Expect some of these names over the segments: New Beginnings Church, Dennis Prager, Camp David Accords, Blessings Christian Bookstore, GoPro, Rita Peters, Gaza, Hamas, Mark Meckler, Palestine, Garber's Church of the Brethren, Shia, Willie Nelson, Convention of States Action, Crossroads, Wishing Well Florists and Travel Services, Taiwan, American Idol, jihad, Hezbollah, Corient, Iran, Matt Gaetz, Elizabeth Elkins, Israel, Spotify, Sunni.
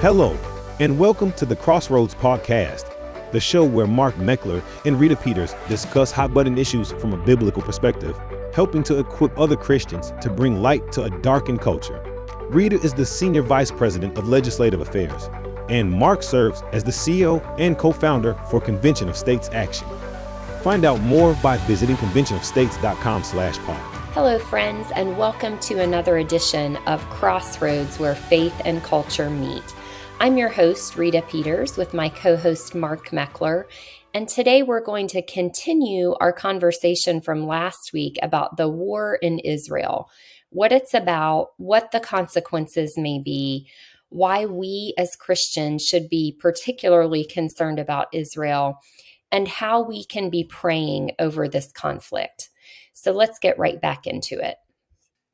Hello, and welcome to the Crossroads podcast, the show where Mark Meckler and Rita Peters discuss hot-button issues from a biblical perspective, helping to equip other Christians to bring light to a darkened culture. Rita is the Senior Vice President of Legislative Affairs, and Mark serves as the CEO and co-founder for Convention of States Action. Find out more by visiting conventionofstates.com/pod. Hello, friends, and welcome to another edition of Crossroads, where faith and culture meet. I'm your host, Rita Peters, with my co-host, Mark Meckler, and today we're going to continue our conversation from last week about the war in Israel, what it's about, what the consequences may be, why we as Christians should be particularly concerned about Israel, and how we can be praying over this conflict. So let's get right back into it.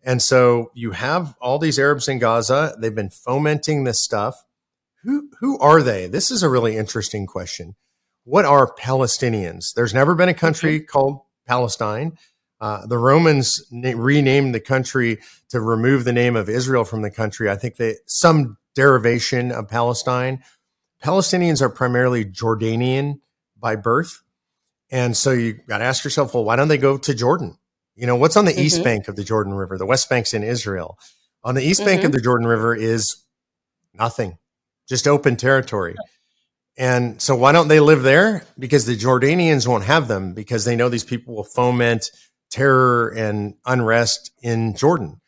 And so you have all these Arabs in Gaza. They've been fomenting this stuff. Who are they? This is a really interesting question. What are Palestinians? There's never been a country called Palestine. The Romans renamed the country to remove the name of Israel from the country. I think some derivation of Palestine. Palestinians are primarily Jordanian by birth. And so you got to ask yourself, well, why don't they go to Jordan? You know, what's on the East Bank of the Jordan River? The West Bank's in Israel. On the East Bank of the Jordan River is nothing. Just open territory. And so why don't they live there? Because the Jordanians won't have them, because they know these people will foment terror and unrest in Jordan.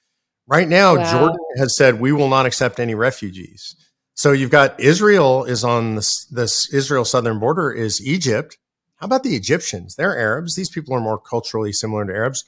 Right now, wow. Jordan has said, we will not accept any refugees. So you've got Israel is on this Israel southern border is Egypt. How about the Egyptians? They're Arabs. These people are more culturally similar to Arabs.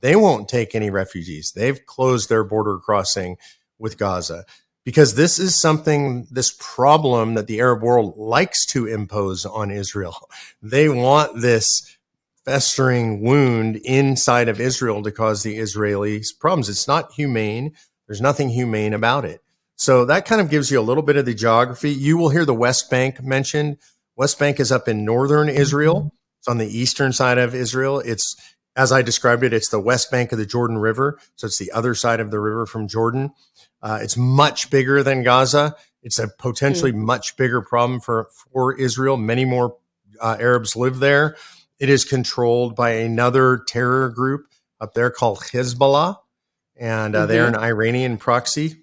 They won't take any refugees. They've closed their border crossing with Gaza. Because this is something, this problem that the Arab world likes to impose on Israel. They want this festering wound inside of Israel to cause the Israelis problems. It's not humane. There's nothing humane about it. So that kind of gives you a little bit of the geography. You will hear the West Bank mentioned. West Bank is up in northern Israel. It's on the eastern side of Israel. It's, as I described it, it's the West Bank of the Jordan River. So it's the other side of the river from Jordan. It's much bigger than Gaza. It's a potentially much bigger problem for Israel. Many more Arabs live there. It is controlled by another terror group up there called Hezbollah, and they're an Iranian proxy.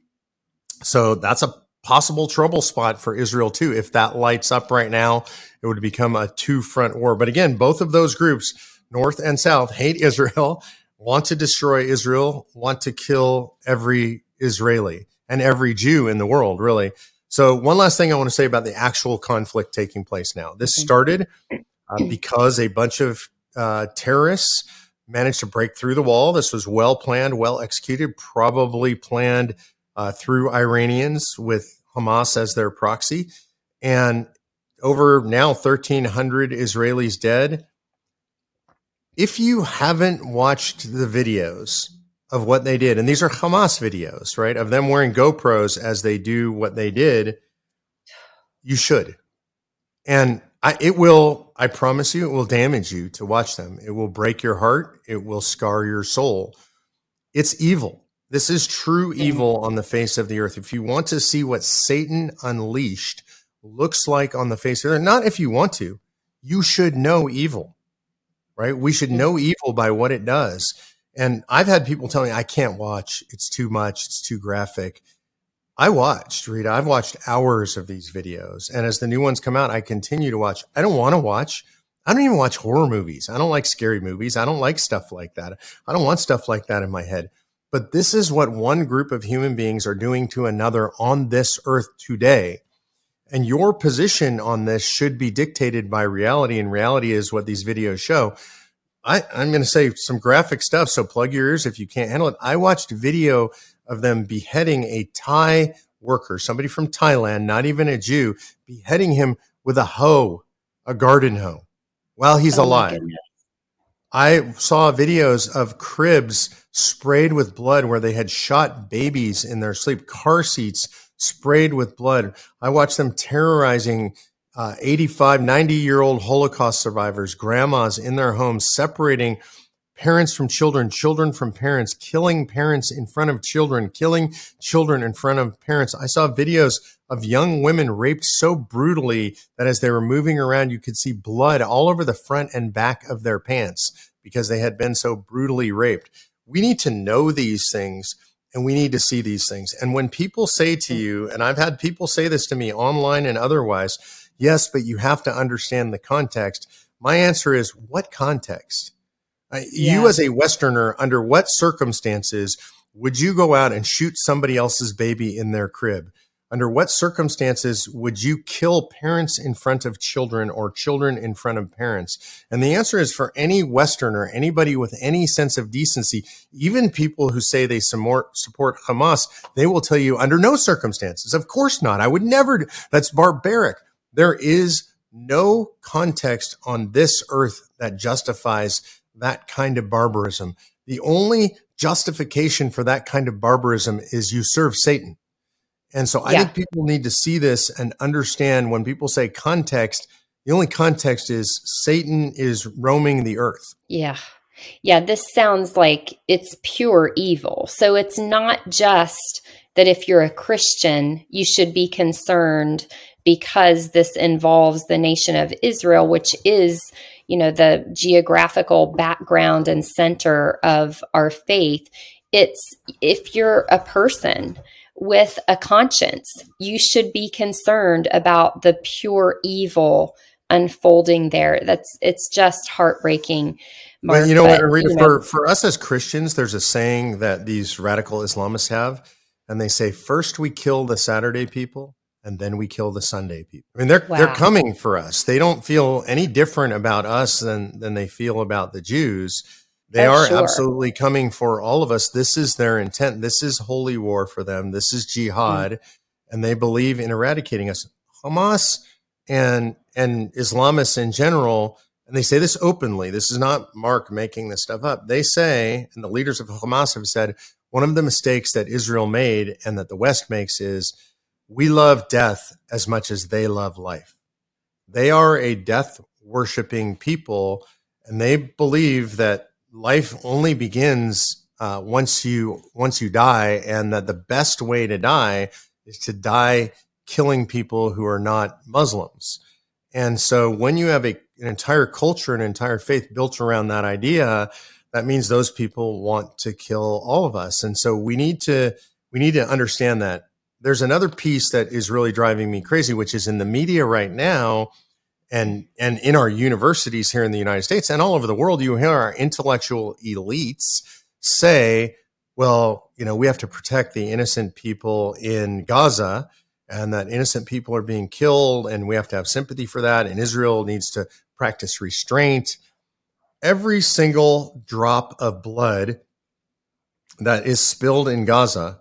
So that's a possible trouble spot for Israel, too. If that lights up right now, it would become a two-front war. But again, both of those groups, North and South, hate Israel, want to destroy Israel, want to kill every Israeli and every Jew in the world, really. So one last thing I want to say about the actual conflict taking place now. This started because a bunch of terrorists managed to break through the wall. This was well planned, well executed, probably planned through Iranians with Hamas as their proxy. And over now 1,300 Israelis dead. If you haven't watched the videos of what they did, and these are Hamas videos, right, of them wearing GoPros as they do what they did, you should. And I promise you, it will damage you to watch them. It will break your heart. It will scar your soul. It's evil. This is true evil on the face of the earth. If you want to see what Satan unleashed looks like on the face of the earth, not if you want to, you should know evil, right? We should know evil by what it does. And I've had people tell me, I can't watch. It's too much. It's too graphic. I've watched hours of these videos. And as the new ones come out, I continue to watch. I don't want to watch. I don't even watch horror movies. I don't like scary movies. I don't like stuff like that. I don't want stuff like that in my head. But this is what one group of human beings are doing to another on this earth today. And your position on this should be dictated by reality. And reality is what these videos show. I'm going to say some graphic stuff, so plug your ears if you can't handle it. I watched a video of them beheading a Thai worker, somebody from Thailand, not even a Jew, beheading him with a hoe, a garden hoe, while he's alive. I saw videos of cribs sprayed with blood where they had shot babies in their sleep, car seats sprayed with blood. I watched them terrorizing 85, 90-year-old Holocaust survivors, grandmas in their homes, separating parents from children, children from parents, killing parents in front of children, killing children in front of parents. I saw videos of young women raped so brutally that as they were moving around, you could see blood all over the front and back of their pants because they had been so brutally raped. We need to know these things and we need to see these things. And when people say to you, and I've had people say this to me online and otherwise, yes, but you have to understand the context. My answer is, what context? Yeah. You as a Westerner, under what circumstances would you go out and shoot somebody else's baby in their crib? Under what circumstances would you kill parents in front of children or children in front of parents? And the answer is, for any Westerner, anybody with any sense of decency, even people who say they support Hamas, they will tell you under no circumstances. Of course not. I would never. That's barbaric. There is no context on this earth that justifies that kind of barbarism. The only justification for that kind of barbarism is you serve Satan. And so I think people need to see this and understand when people say context, the only context is Satan is roaming the earth. Yeah. Yeah. This sounds like it's pure evil. So it's not just that if you're a Christian, you should be concerned because this involves the nation of Israel, which is, you know, the geographical background and center of our faith. It's if you're a person with a conscience, you should be concerned about the pure evil unfolding there. It's just heartbreaking, Mark. Well, for us as Christians, there's a saying that these radical Islamists have, and they say, first we kill the Saturday people, and then we kill the Sunday people. I mean, they're coming for us. They don't feel any different about us than they feel about the Jews. They are absolutely coming for all of us. This is their intent. This is holy war for them. This is jihad, and they believe in eradicating us. Hamas and Islamists in general, and they say this openly. This is not Mark making this stuff up. They say, and the leaders of Hamas have said, one of the mistakes that Israel made and that the West makes is we love death as much as they love life. They are a death-worshipping people, and they believe that life only begins once you die, and that the best way to die is to die killing people who are not Muslims. And so when you have an entire culture, an entire faith built around that idea, that means those people want to kill all of us. And so we need to understand that. There's another piece that is really driving me crazy, which is in the media right now, and in our universities here in the United States and all over the world, you hear our intellectual elites say, well, you know, we have to protect the innocent people in Gaza, and that innocent people are being killed, and we have to have sympathy for that, and Israel needs to practice restraint. Every single drop of blood that is spilled in Gaza,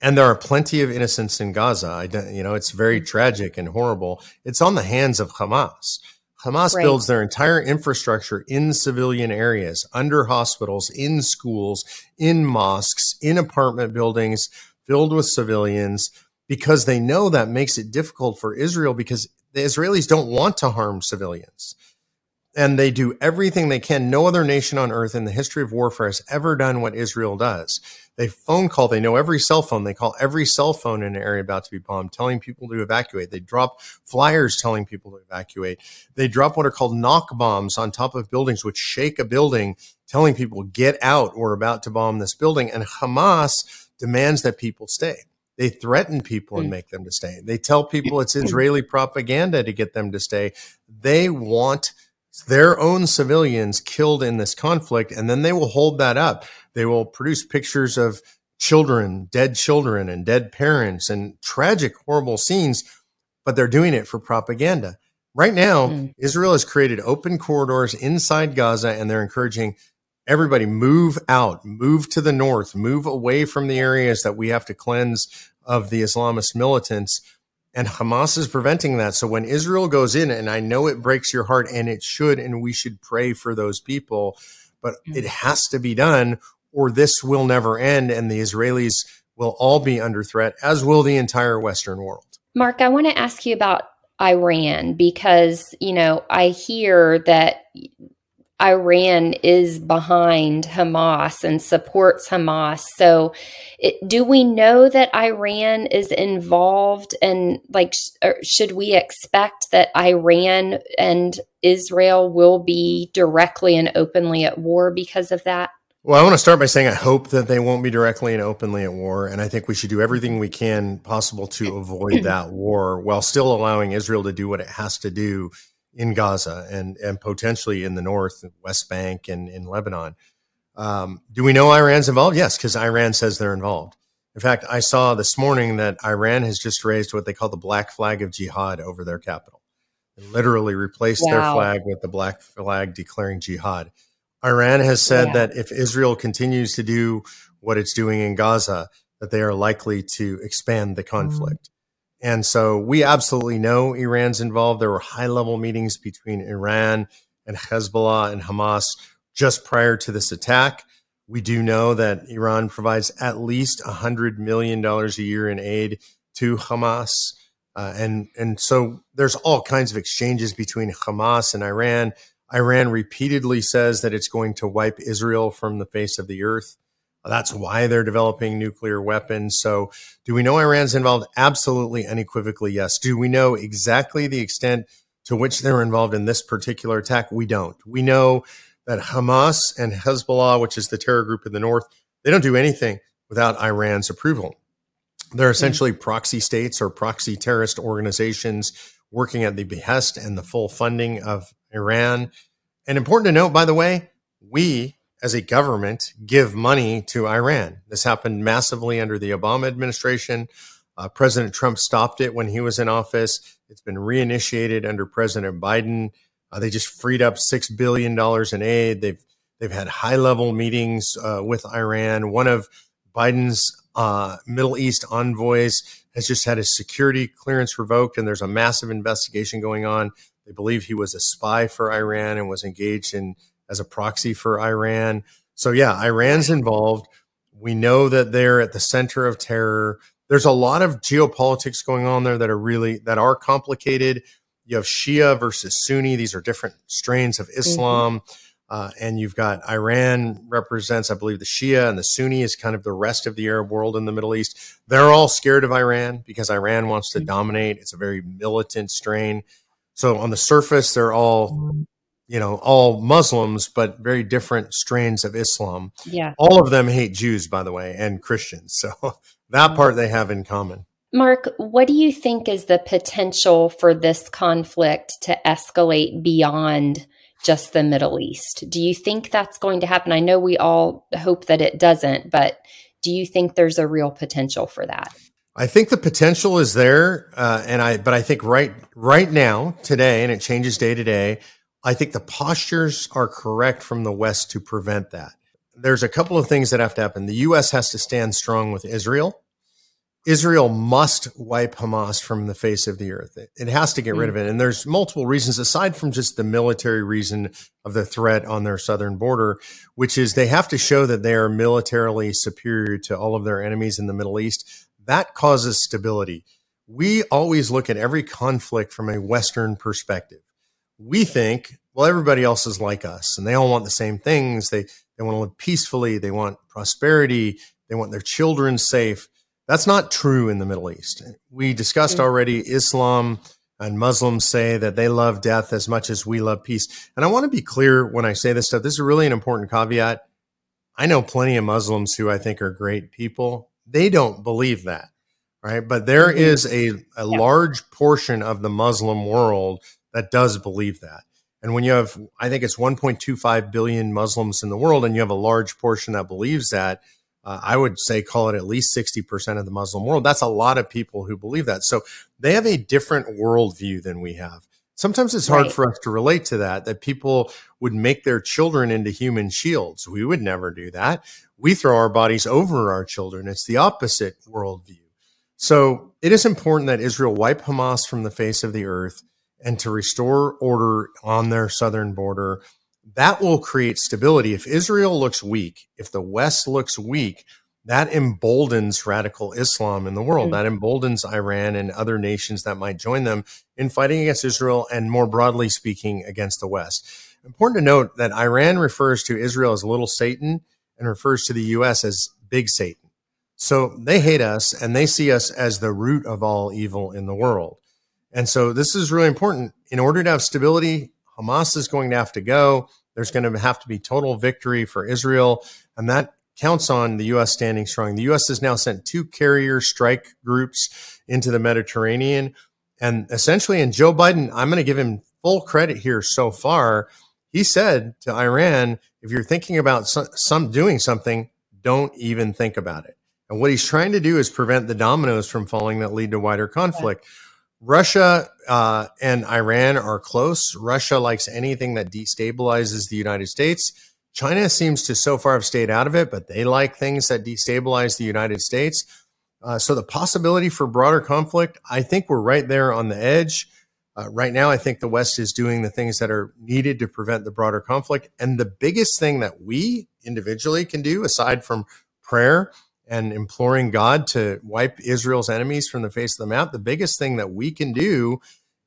and there are plenty of innocents in Gaza. It's very tragic and horrible. It's on the hands of Hamas. Hamas builds their entire infrastructure in civilian areas, under hospitals, in schools, in mosques, in apartment buildings filled with civilians, because they know that makes it difficult for Israel, because the Israelis don't want to harm civilians. And they do everything they can. No other nation on earth in the history of warfare has ever done what Israel does. They phone call. They know every cell phone. They call every cell phone in an area about to be bombed, telling people to evacuate. They drop flyers telling people to evacuate. They drop what are called knock bombs on top of buildings, which shake a building, telling people, get out, we're about to bomb this building. And Hamas demands that people stay. They threaten people and make them to stay. They tell people it's Israeli propaganda to get them to stay. They want their own civilians killed in this conflict, and then they will hold that up. They will produce pictures of dead children and dead parents and tragic, horrible scenes, but they're doing it for propaganda. Right now, Israel has created open corridors inside Gaza, and they're encouraging everybody, move out, move to the north, move away from the areas that we have to cleanse of the Islamist militants. And Hamas is preventing that. So when Israel goes in, and I know it breaks your heart, and it should, and we should pray for those people, but it has to be done, or this will never end, and the Israelis will all be under threat, as will the entire Western world. Mark, I want to ask you about Iran, because, you know, I hear that Iran is behind Hamas and supports Hamas. So do we know that Iran is involved, and like, should we expect that Iran and Israel will be directly and openly at war because of that? Well, I want to start by saying I hope that they won't be directly and openly at war. And I think we should do everything we can possible to avoid that war while still allowing Israel to do what it has to do in Gaza and potentially in the north, West Bank, and in Lebanon. Do we know Iran's involved? Yes, because Iran says they're involved. In fact, I saw this morning that Iran has just raised what they call the black flag of jihad over their capital. They literally replaced their flag with the black flag declaring jihad. Iran has said that if Israel continues to do what it's doing in Gaza, that they are likely to expand the conflict. Mm-hmm. And so we absolutely know Iran's involved. There were high-level meetings between Iran and Hezbollah and Hamas just prior to this attack. We do know that Iran provides at least $100 million a year in aid to Hamas. And so there's all kinds of exchanges between Hamas and Iran. Iran repeatedly says that it's going to wipe Israel from the face of the earth. That's why they're developing nuclear weapons. So do we know Iran's involved? Absolutely, unequivocally, yes. Do we know exactly the extent to which they're involved in this particular attack? We don't. We know that Hamas and Hezbollah, which is the terror group in the north, they don't do anything without Iran's approval. They're essentially proxy states or proxy terrorist organizations working at the behest and the full funding of Iran. And important to note, by the way, we as a government give money to Iran. This happened massively under the Obama administration. President Trump stopped it when he was in office. It's been reinitiated under President Biden. They just freed up $6 billion in aid. They've had high-level meetings with Iran. One of Biden's Middle East envoys has just had his security clearance revoked, and there's a massive investigation going on. They believe he was a spy for Iran and was engaged in as a proxy for Iran. So yeah, Iran's involved. We know that they're at the center of terror. There's a lot of geopolitics going on there that are complicated. You have Shia versus Sunni. These are different strains of Islam. Mm-hmm. And you've got Iran represents, I believe, the Shia, and the Sunni is kind of the rest of the Arab world in the Middle East. They're all scared of Iran because Iran wants to dominate. It's a very militant strain. So on the surface, they're all Muslims, but very different strains of Islam. Yeah. All of them hate Jews, by the way, and Christians. So that part they have in common. Mark, what do you think is the potential for this conflict to escalate beyond just the Middle East? Do you think that's going to happen? I know we all hope that it doesn't, but do you think there's a real potential for that? I think the potential is there. But I think right now, today, and it changes day to day, I think the postures are correct from the West to prevent that. There's a couple of things that have to happen. The U.S. has to stand strong with Israel. Israel must wipe Hamas from the face of the earth. It has to get rid of it. And there's multiple reasons aside from just the military reason of the threat on their southern border, which is they have to show that they are militarily superior to all of their enemies in the Middle East. That causes stability. We always look at every conflict from a Western perspective. We think, well, everybody else is like us and they all want the same things. They want to live peacefully. They want prosperity. They want their children safe. That's not true in the Middle East. We discussed already Islam and Muslims say that they love death as much as we love peace. And I want to be clear when I say this stuff. This is really an important caveat. I know plenty of Muslims who I think are great people. They don't believe that, right? But there is a large portion of the Muslim world that does believe that. And when you have, I think it's 1.25 billion Muslims in the world, and you have a large portion that believes that, I would say call it at least 60% of the Muslim world. That's a lot of people who believe that. So they have a different worldview than we have. Sometimes it's hard for us to relate to that people would make their children into human shields. We would never do that. We throw our bodies over our children. It's the opposite worldview. So it is important that Israel wipe Hamas from the face of the earth and to restore order on their southern border. That will create stability. If Israel looks weak, if the West looks weak, that emboldens radical Islam in the world. That emboldens Iran and other nations that might join them in fighting against Israel and, more broadly speaking, against the West. Important to note that Iran refers to Israel as little Satan and refers to the U.S. as big Satan. So they hate us and they see us as the root of all evil in the world. And so this is really important. In order to have stability, Hamas is going to have to go. There's going to have to be total victory for Israel. And that counts on the U.S. standing strong. The U.S. has now sent 2 carrier strike groups into the Mediterranean. And essentially, and Joe Biden, I'm going to give him full credit here so far. He said to Iran, if you're thinking about doing something, don't even think about it. And what he's trying to do is prevent the dominoes from falling that lead to wider conflict. Okay. Russia and Iran are close. Russia likes anything that destabilizes the United States. China seems to so far have stayed out of it, but they like things that destabilize the United States. So the possibility for broader conflict, I think we're right there on the edge. Right now, I think the West is doing the things that are needed to prevent the broader conflict. And the biggest thing that we individually can do, aside from prayer and imploring God to wipe Israel's enemies from the face of the map, the biggest thing that we can do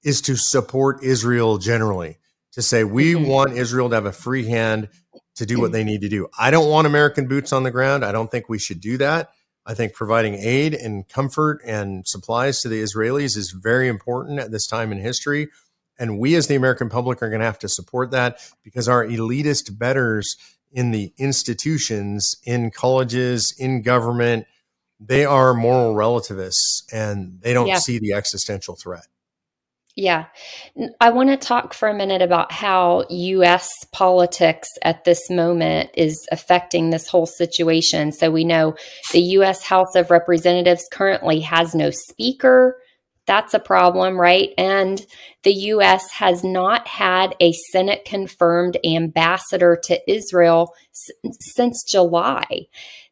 is to support Israel generally, to say we want Israel to have a free hand to do what they need to do. I don't want American boots on the ground. I don't think we should do that. I think providing aid and comfort and supplies to the Israelis is very important at this time in history. And we as the American public are going to have to support that because our elitist betters in the institutions, in colleges, in government, they are moral relativists and they don't see the existential threat. Yeah. I want to talk for a minute about how U.S. politics at this moment is affecting this whole situation. So we know the U.S. House of Representatives currently has no speaker. That's a problem, right? And the U.S. has not had a Senate-confirmed ambassador to Israel since July.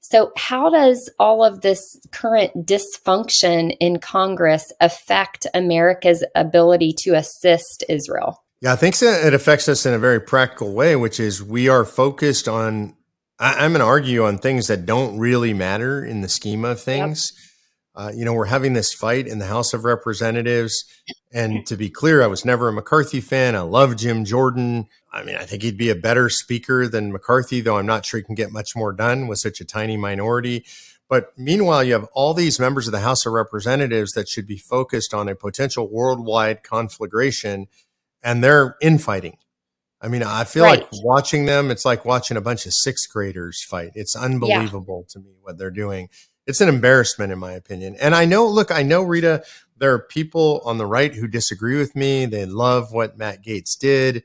So how does all of this current dysfunction in Congress affect America's ability to assist Israel? Yeah, I think so. It affects us in a very practical way, which is we are focused on, I'm going to argue, on things that don't really matter in the scheme of things. Yep. We're having this fight in the House of Representatives. And to be clear, I was never a McCarthy fan. I love Jim Jordan. I mean, I think he'd be a better speaker than McCarthy, though I'm not sure he can get much more done with such a tiny minority. But meanwhile, you have all these members of the House of Representatives that should be focused on a potential worldwide conflagration, and they're infighting. I mean, I feel like watching them, it's like watching a bunch of 6th graders fight. It's unbelievable to me what they're doing. It's an embarrassment in my opinion. And I know, Rita, there are people on the right who disagree with me. They love what Matt Gaetz did,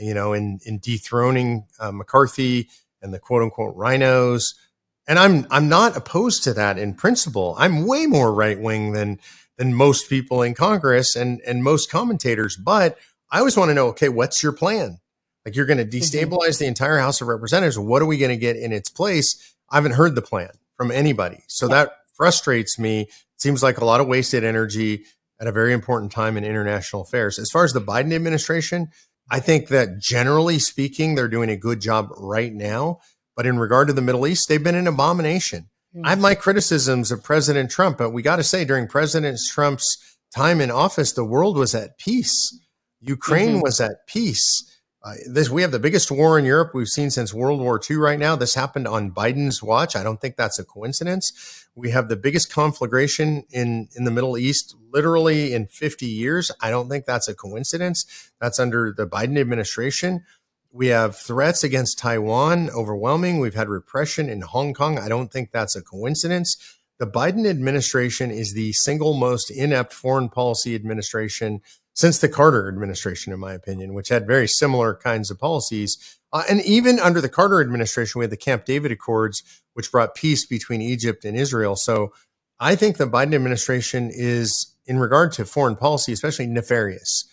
in dethroning McCarthy and the quote unquote rhinos. And I'm not opposed to that in principle. I'm way more right wing than most people in Congress and most commentators. But I always want to know, okay, what's your plan? Like, you're going to destabilize the entire House of Representatives. What are we going to get in its place? I haven't heard the plan from anybody. So that frustrates me. Seems like a lot of wasted energy at a very important time in international affairs. As far as the Biden administration, I think that generally speaking, they're doing a good job right now. But in regard to the Middle East, they've been an abomination. I have my criticisms of President Trump, but we got to say, during President Trump's time in office, the world was at peace. Ukraine was at peace. We have the biggest war in Europe we've seen since World War II right now. This happened on Biden's watch. I don't think that's a coincidence. We have the biggest conflagration in the Middle East literally in 50 years. I don't think that's a coincidence. That's under the Biden administration. We have threats against Taiwan overwhelming. We've had repression in Hong Kong. I don't think that's a coincidence. The Biden administration is the single most inept foreign policy administration since the Carter administration, in my opinion, which had very similar kinds of policies. And even under the Carter administration, we had the Camp David Accords, which brought peace between Egypt and Israel. So I think the Biden administration is, in regard to foreign policy, especially, nefarious.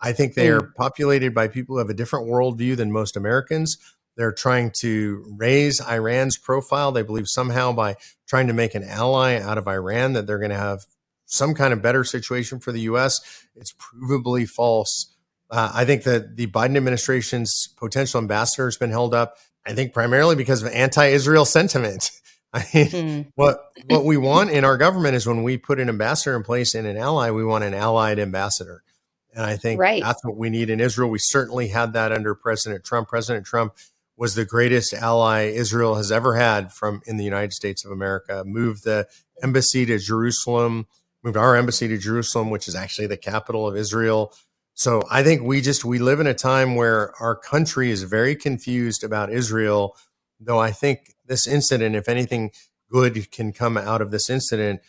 I think they are populated by people who have a different worldview than most Americans. They're trying to raise Iran's profile. They believe somehow by trying to make an ally out of Iran that they're going to have some kind of better situation for the U.S. It's provably false. I think that the Biden administration's potential ambassador has been held up, I think, primarily because of anti-Israel sentiment. I mean, what we want in our government is, when we put an ambassador in place and an ally, we want an allied ambassador. And I think that's what we need in Israel. We certainly had that under President Trump. President Trump was the greatest ally Israel has ever had from in the United States of America. Moved the embassy to Jerusalem, moved our embassy to Jerusalem, which is actually the capital of Israel. So I think we live in a time where our country is very confused about Israel, though I think this incident, if anything good can come out of this incident,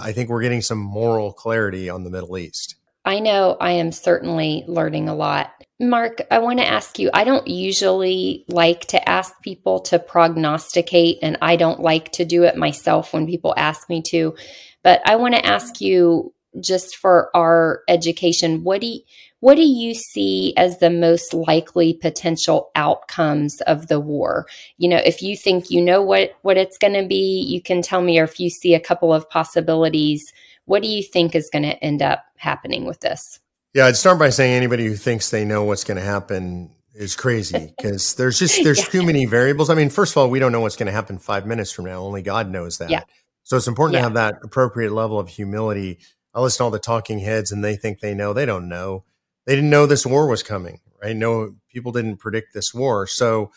I think we're getting some moral clarity on the Middle East. I know I am certainly learning a lot. Mark, I want to ask you, I don't usually like to ask people to prognosticate, and I don't like to do it myself when people ask me to, but I want to ask you, just for our education, what do you see as the most likely potential outcomes of the war? You know, if you think you know what it's going to be, you can tell me, or if you see a couple of possibilities, what do you think is going to end up happening with this? Yeah, I'd start by saying anybody who thinks they know what's going to happen is crazy, because there's too many variables. I mean, first of all, we don't know what's going to happen 5 minutes from now. Only God knows that. Yeah. So it's important to have that appropriate level of humility. I listen to all the talking heads and they think they know. They don't know. They didn't know this war was coming, right? No, people didn't predict this war. So,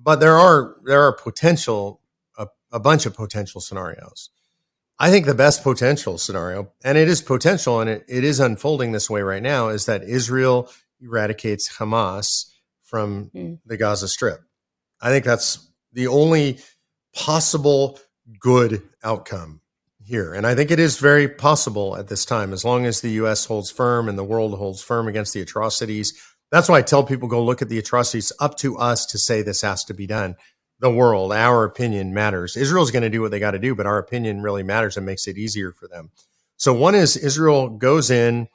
but there are a bunch of potential scenarios. I think the best potential scenario, and it is potential and it is unfolding this way right now, is that Israel eradicates Hamas from the Gaza Strip. I think that's the only possible good outcome here. And I think it is very possible at this time, as long as the U.S. holds firm and the world holds firm against the atrocities. That's why I tell people, go look at the atrocities. Up to us to say this has to be done. The world, our opinion matters. Israel's going to do what they got to do, but our opinion really matters and makes it easier for them. So one is Israel goes in.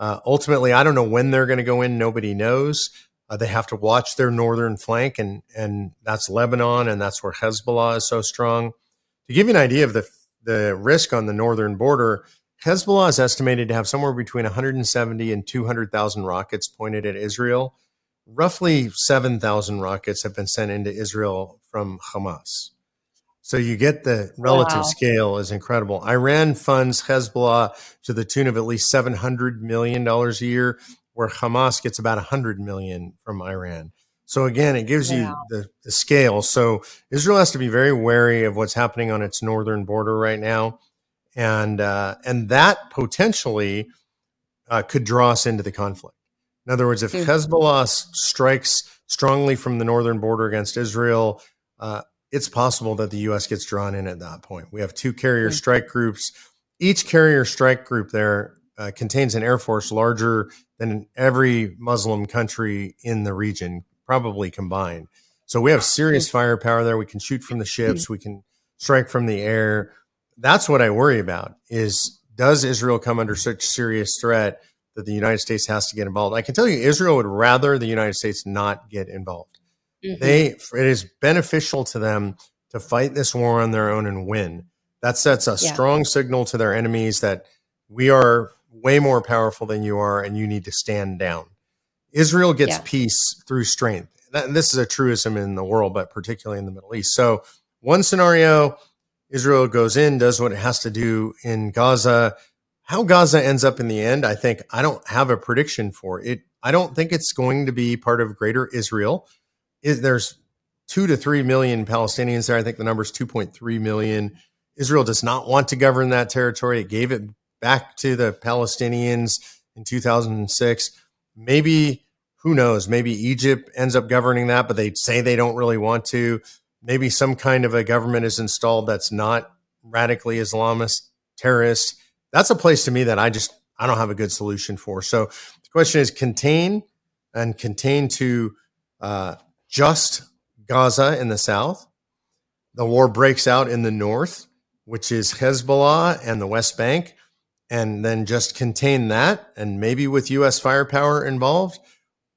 Ultimately, I don't know when they're going to go in. Nobody knows. They have to watch their northern flank, and that's Lebanon, and that's where Hezbollah is so strong. To give you an idea of the risk on the northern border, Hezbollah is estimated to have somewhere between 170 and 200,000 rockets pointed at Israel. Roughly 7,000 rockets have been sent into Israel from Hamas. So you get the relative scale is incredible. Iran funds Hezbollah to the tune of at least $700 million a year, where Hamas gets about $100 million from Iran. So again, it gives you the scale. So Israel has to be very wary of what's happening on its northern border right now. And that potentially could draw us into the conflict. In other words, if Hezbollah strikes strongly from the northern border against Israel, it's possible that the U.S. gets drawn in at that point. We have two carrier strike groups. Each carrier strike group there contains an air force larger than every Muslim country in the region, probably combined. So we have serious firepower there. We can shoot from the ships. We can strike from the air. That's what I worry about, is does Israel come under such serious threat that the United States has to get involved? I can tell you, Israel would rather the United States not get involved. It is beneficial to them to fight this war on their own and win. That sets a strong signal to their enemies that we are way more powerful than you are, and you need to stand down. Israel gets peace through strength. This is a truism in the world, but particularly in the Middle East. So one scenario, Israel goes in, does what it has to do in Gaza. How Gaza ends up in the end, I don't have a prediction for it. I don't think it's going to be part of greater Israel. There's 2 to 3 million Palestinians there. I think the number is 2.3 million. Israel does not want to govern that territory. It gave it back to the Palestinians in 2006. Maybe, who knows, maybe Egypt ends up governing that, but they say they don't really want to. Maybe some kind of a government is installed that's not radically Islamist, terrorist. That's a place to me that I don't have a good solution for. So the question is contain to just Gaza in the south. The war breaks out in the north, which is Hezbollah and the West Bank, and then just contain that, and maybe with U.S. firepower involved,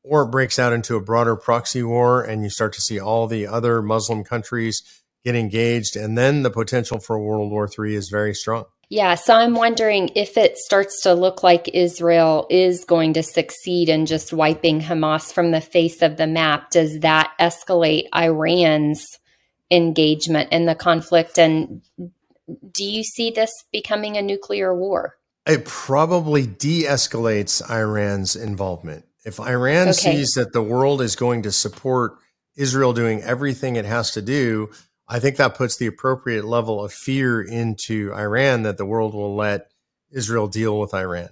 or it breaks out into a broader proxy war, and you start to see all the other Muslim countries get engaged, and then the potential for World War III is very strong. Yeah, so I'm wondering if it starts to look like Israel is going to succeed in just wiping Hamas from the face of the map, does that escalate Iran's engagement in the conflict? And do you see this becoming a nuclear war? It probably de-escalates Iran's involvement. If Iran sees that the world is going to support Israel doing everything it has to do, I think that puts the appropriate level of fear into Iran that the world will let Israel deal with Iran.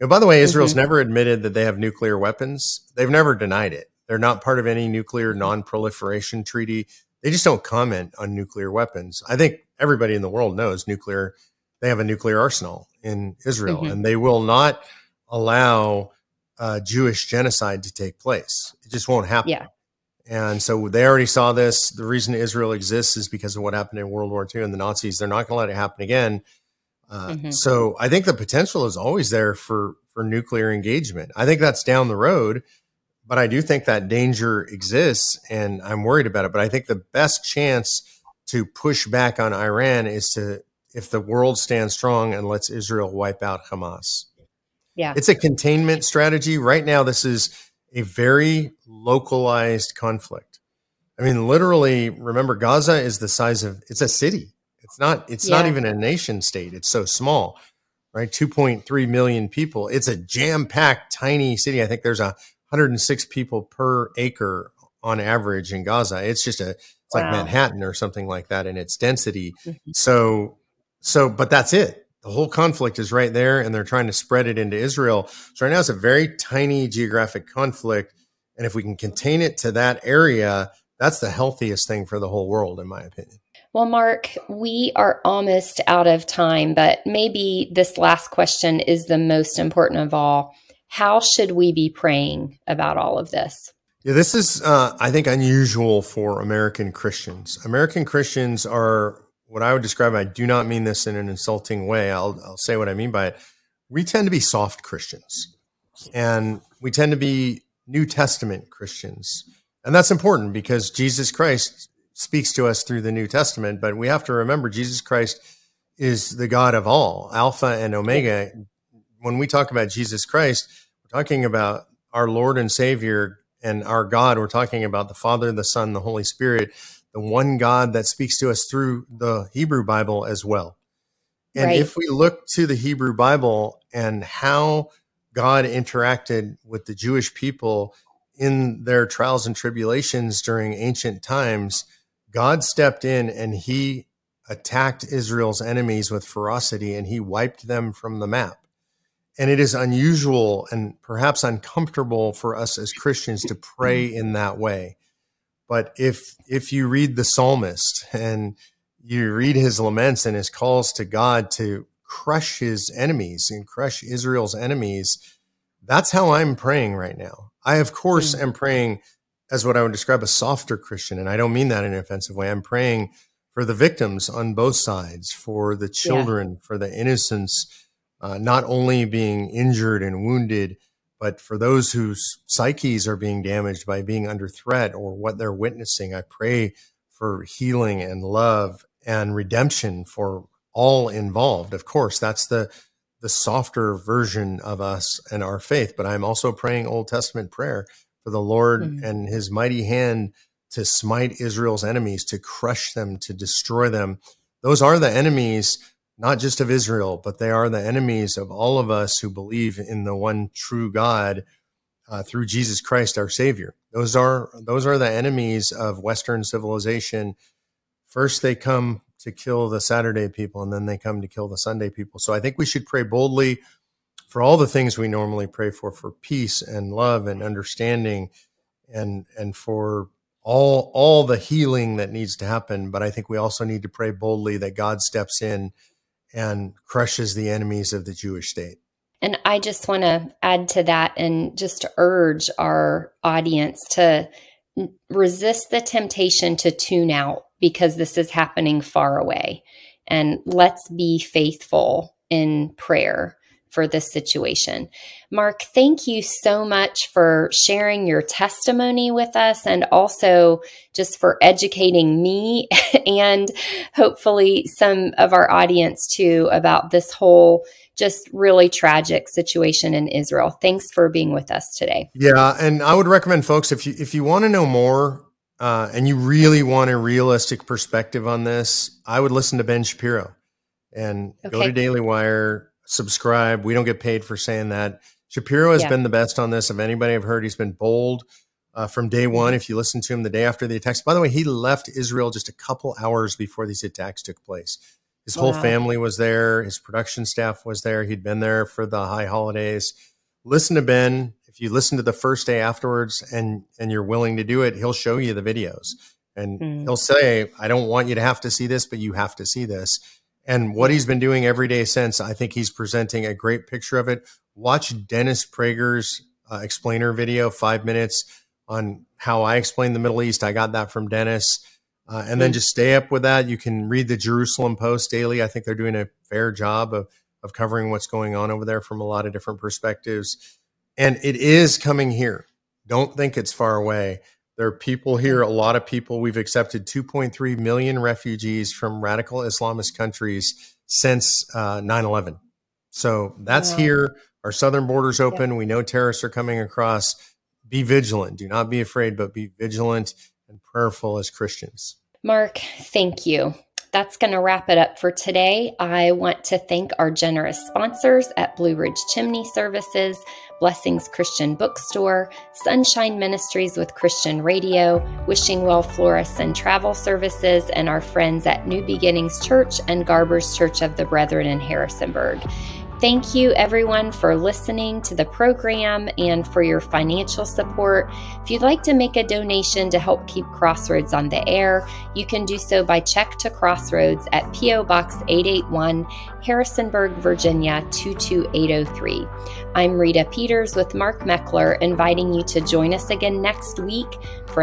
And by the way, Israel's never admitted that they have nuclear weapons. They've never denied it. They're not part of any nuclear non-proliferation treaty. They just don't comment on nuclear weapons. I think everybody in the world knows nuclear. They have a nuclear arsenal in Israel, and they will not allow Jewish genocide to take place. It just won't happen. Yeah. And so they already saw this. The reason Israel exists is because of what happened in World War II and the Nazis. They're not going to let it happen again. So I think the potential is always there for nuclear engagement. I think that's down the road, but I do think that danger exists and I'm worried about it. But I think the best chance to push back on Iran is to, if the world stands strong and lets Israel wipe out Hamas. Yeah. It's a containment strategy. Right now, this is a very localized conflict. I mean, literally, remember, Gaza is the size of, it's a city. It's not even a nation state. It's so small, right? 2.3 million people. It's a jam-packed, tiny city. I think there's 106 people per acre on average in Gaza. It's just it's like Manhattan or something like that in its density. So, but that's it. The whole conflict is right there, and they're trying to spread it into Israel. So right now it's a very tiny geographic conflict. And if we can contain it to that area, that's the healthiest thing for the whole world, in my opinion. Well, Mark, we are almost out of time, but maybe this last question is the most important of all. How should we be praying about all of this? Yeah, this is, I think, unusual for American Christians. American Christians are what I would describe, I do not mean this in an insulting way. I'll say what I mean by it. We tend to be soft Christians, and we tend to be New Testament Christians. And that's important because Jesus Christ speaks to us through the New Testament, but we have to remember Jesus Christ is the God of all, Alpha and Omega. When we talk about Jesus Christ, we're talking about our Lord and Savior and our God. We're talking about the Father, the Son, the Holy Spirit, the one God that speaks to us through the Hebrew Bible as well. And if we look to the Hebrew Bible and how God interacted with the Jewish people in their trials and tribulations during ancient times, God stepped in and he attacked Israel's enemies with ferocity and he wiped them from the map. And it is unusual and perhaps uncomfortable for us as Christians to pray in that way. But if you read the psalmist and you read his laments and his calls to God to crush his enemies and crush Israel's enemies, that's how I'm praying right now. I, of course, am praying as what I would describe a softer Christian, and I don't mean that in an offensive way. I'm praying for the victims on both sides, for the children, for the innocents, not only being injured and wounded, but for those whose psyches are being damaged by being under threat or what they're witnessing. I pray for healing and love and redemption for all involved. Of course, that's the softer version of us and our faith. But I'm also praying Old Testament prayer for the Lord and his mighty hand to smite Israel's enemies, to crush them, to destroy them. Those are the enemies not just of Israel, but they are the enemies of all of us who believe in the one true God through Jesus Christ, our Savior. Those are the enemies of Western civilization. First, they come to kill the Saturday people, and then they come to kill the Sunday people. So I think we should pray boldly for all the things we normally pray for peace and love and understanding and for all the healing that needs to happen. But I think we also need to pray boldly that God steps in and crushes the enemies of the Jewish state. And I just want to add to that and just urge our audience to resist the temptation to tune out because this is happening far away. And let's be faithful in prayer for this situation. Mark, thank you so much for sharing your testimony with us and also just for educating me and hopefully some of our audience too about this whole just really tragic situation in Israel. Thanks for being with us today. Yeah, and I would recommend folks, if you want to know more and you really want a realistic perspective on this, I would listen to Ben Shapiro and go to Daily Wire. subscribe. We don't get paid for saying that. Shapiro has been the best on this of anybody I've heard. He's been bold from day one. If you listen to him the day after the attacks, by the way, he left Israel just a couple hours before these attacks took place. His whole family was there. His production staff was there. He'd been there for the high holidays. Listen to Ben. If you listen to the first day afterwards and you're willing to do it, he'll show you the videos and he'll say, I don't want you to have to see this, but you have to see this. And what he's been doing every day since, I think he's presenting a great picture of it. Watch Dennis Prager's explainer video, 5 minutes on how I explain the Middle East. I got that from Dennis. And then just stay up with that. You can read the Jerusalem Post daily. I think they're doing a fair job of covering what's going on over there from a lot of different perspectives. And it is coming here. Don't think it's far away. There are people here, a lot of people. We've accepted 2.3 million refugees from radical Islamist countries since 9/11. So that's here. Our southern border's open. We know terrorists are coming across. Be vigilant. Do not be afraid, but be vigilant and prayerful as Christians. Mark, thank you. That's going to wrap it up for today. I want to thank our generous sponsors at Blue Ridge Chimney Services, Blessings Christian Bookstore, Sunshine Ministries with Christian Radio, Wishing Well Florists and Travel Services, and our friends at New Beginnings Church and Garber's Church of the Brethren in Harrisonburg. Thank you, everyone, for listening to the program and for your financial support. If you'd like to make a donation to help keep Crossroads on the air, you can do so by check to Crossroads at P.O. Box 881, Harrisonburg, Virginia 22803. I'm Rita Peters with Mark Meckler, inviting you to join us again next week for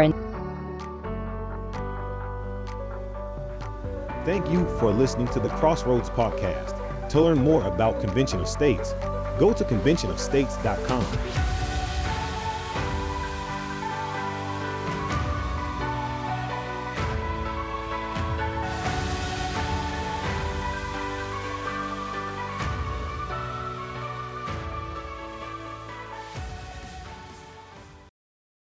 Thank you for listening to the Crossroads podcast. To learn more about Convention of States, go to conventionofstates.com.